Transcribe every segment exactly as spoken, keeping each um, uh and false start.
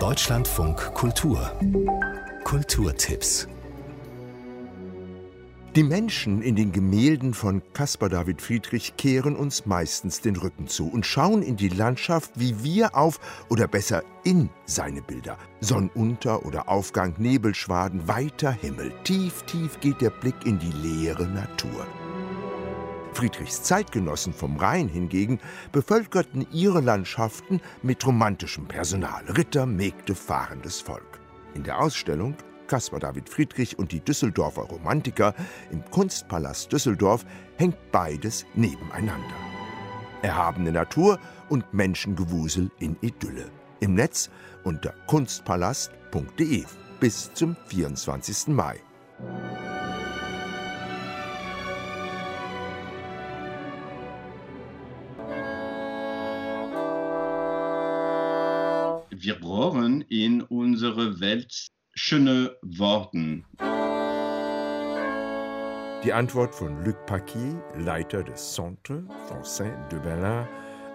Deutschlandfunk Kultur. Kulturtipps. Die Menschen in den Gemälden von Caspar David Friedrich kehren uns meistens den Rücken zu und schauen in die Landschaft wie wir auf oder besser in seine Bilder. Sonnenunter oder Aufgang, Nebelschwaden, weiter Himmel. Tief, tief geht der Blick in die leere Natur. Friedrichs Zeitgenossen vom Rhein hingegen bevölkerten ihre Landschaften mit romantischem Personal. Ritter, Mägde, fahrendes Volk. In der Ausstellung Caspar David Friedrich und die Düsseldorfer Romantiker im Kunstpalast Düsseldorf hängt beides nebeneinander. Erhabene Natur und Menschengewusel in Idylle. Im Netz unter kunstpalast punkt de bis zum vierundzwanzigsten Mai. Wir brauchen in unserer Welt schöne Worte. Die Antwort von Luc Paquet, Leiter des Centre Francais de Berlin,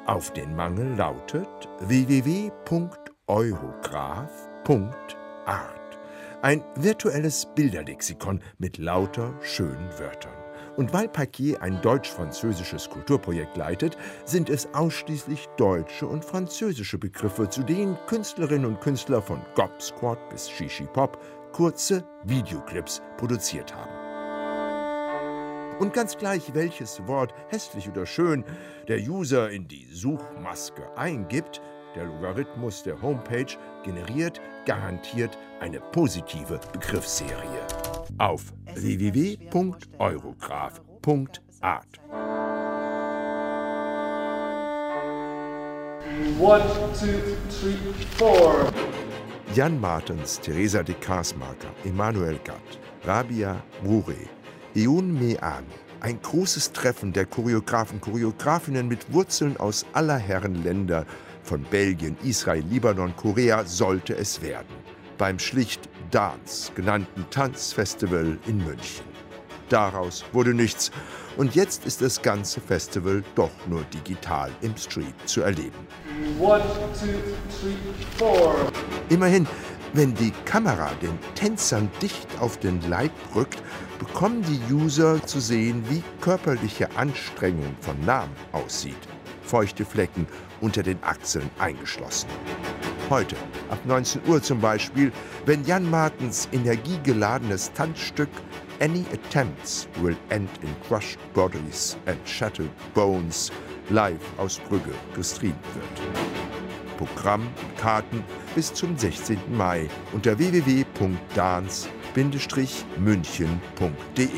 auf den Mangel lautet w w w punkt eurograph punkt art. Ein virtuelles Bilderlexikon mit lauter schönen Wörtern. Und weil Paquet ein deutsch-französisches Kulturprojekt leitet, sind es ausschließlich deutsche und französische Begriffe, zu denen Künstlerinnen und Künstler von Gob Squad bis Shishi Pop kurze Videoclips produziert haben. Und ganz gleich, welches Wort, hässlich oder schön, der User in die Suchmaske eingibt, der Logarithmus der Homepage generiert garantiert eine positive Begriffsserie. Auf w w w punkt eurograph punkt art. eins, zwei, drei, vier. Jan Martens, Theresa de Karsmarker, Emanuel Gatt, Rabia Moure, Eun Mee An. Ein großes Treffen der Choreografen, Choreografinnen mit Wurzeln aus aller Herren Länder, von Belgien, Israel, Libanon, Korea, sollte es werden. Beim schlicht Dance genannten Tanzfestival in München. Daraus wurde nichts und jetzt ist das ganze Festival doch nur digital im Stream zu erleben. One, two, three, four. Immerhin, wenn die Kamera den Tänzern dicht auf den Leib rückt, bekommen die User zu sehen, wie körperliche Anstrengung von Namen aussieht. Feuchte Flecken unter den Achseln eingeschlossen. Heute, ab neunzehn Uhr zum Beispiel, wenn Jan Martens energiegeladenes Tanzstück Any Attempts Will End in Crushed Bodies and Shattered Bones live aus Brügge gestreamt wird. Programm und Karten bis zum sechzehnten Mai unter w w w punkt dance dash münchen punkt de.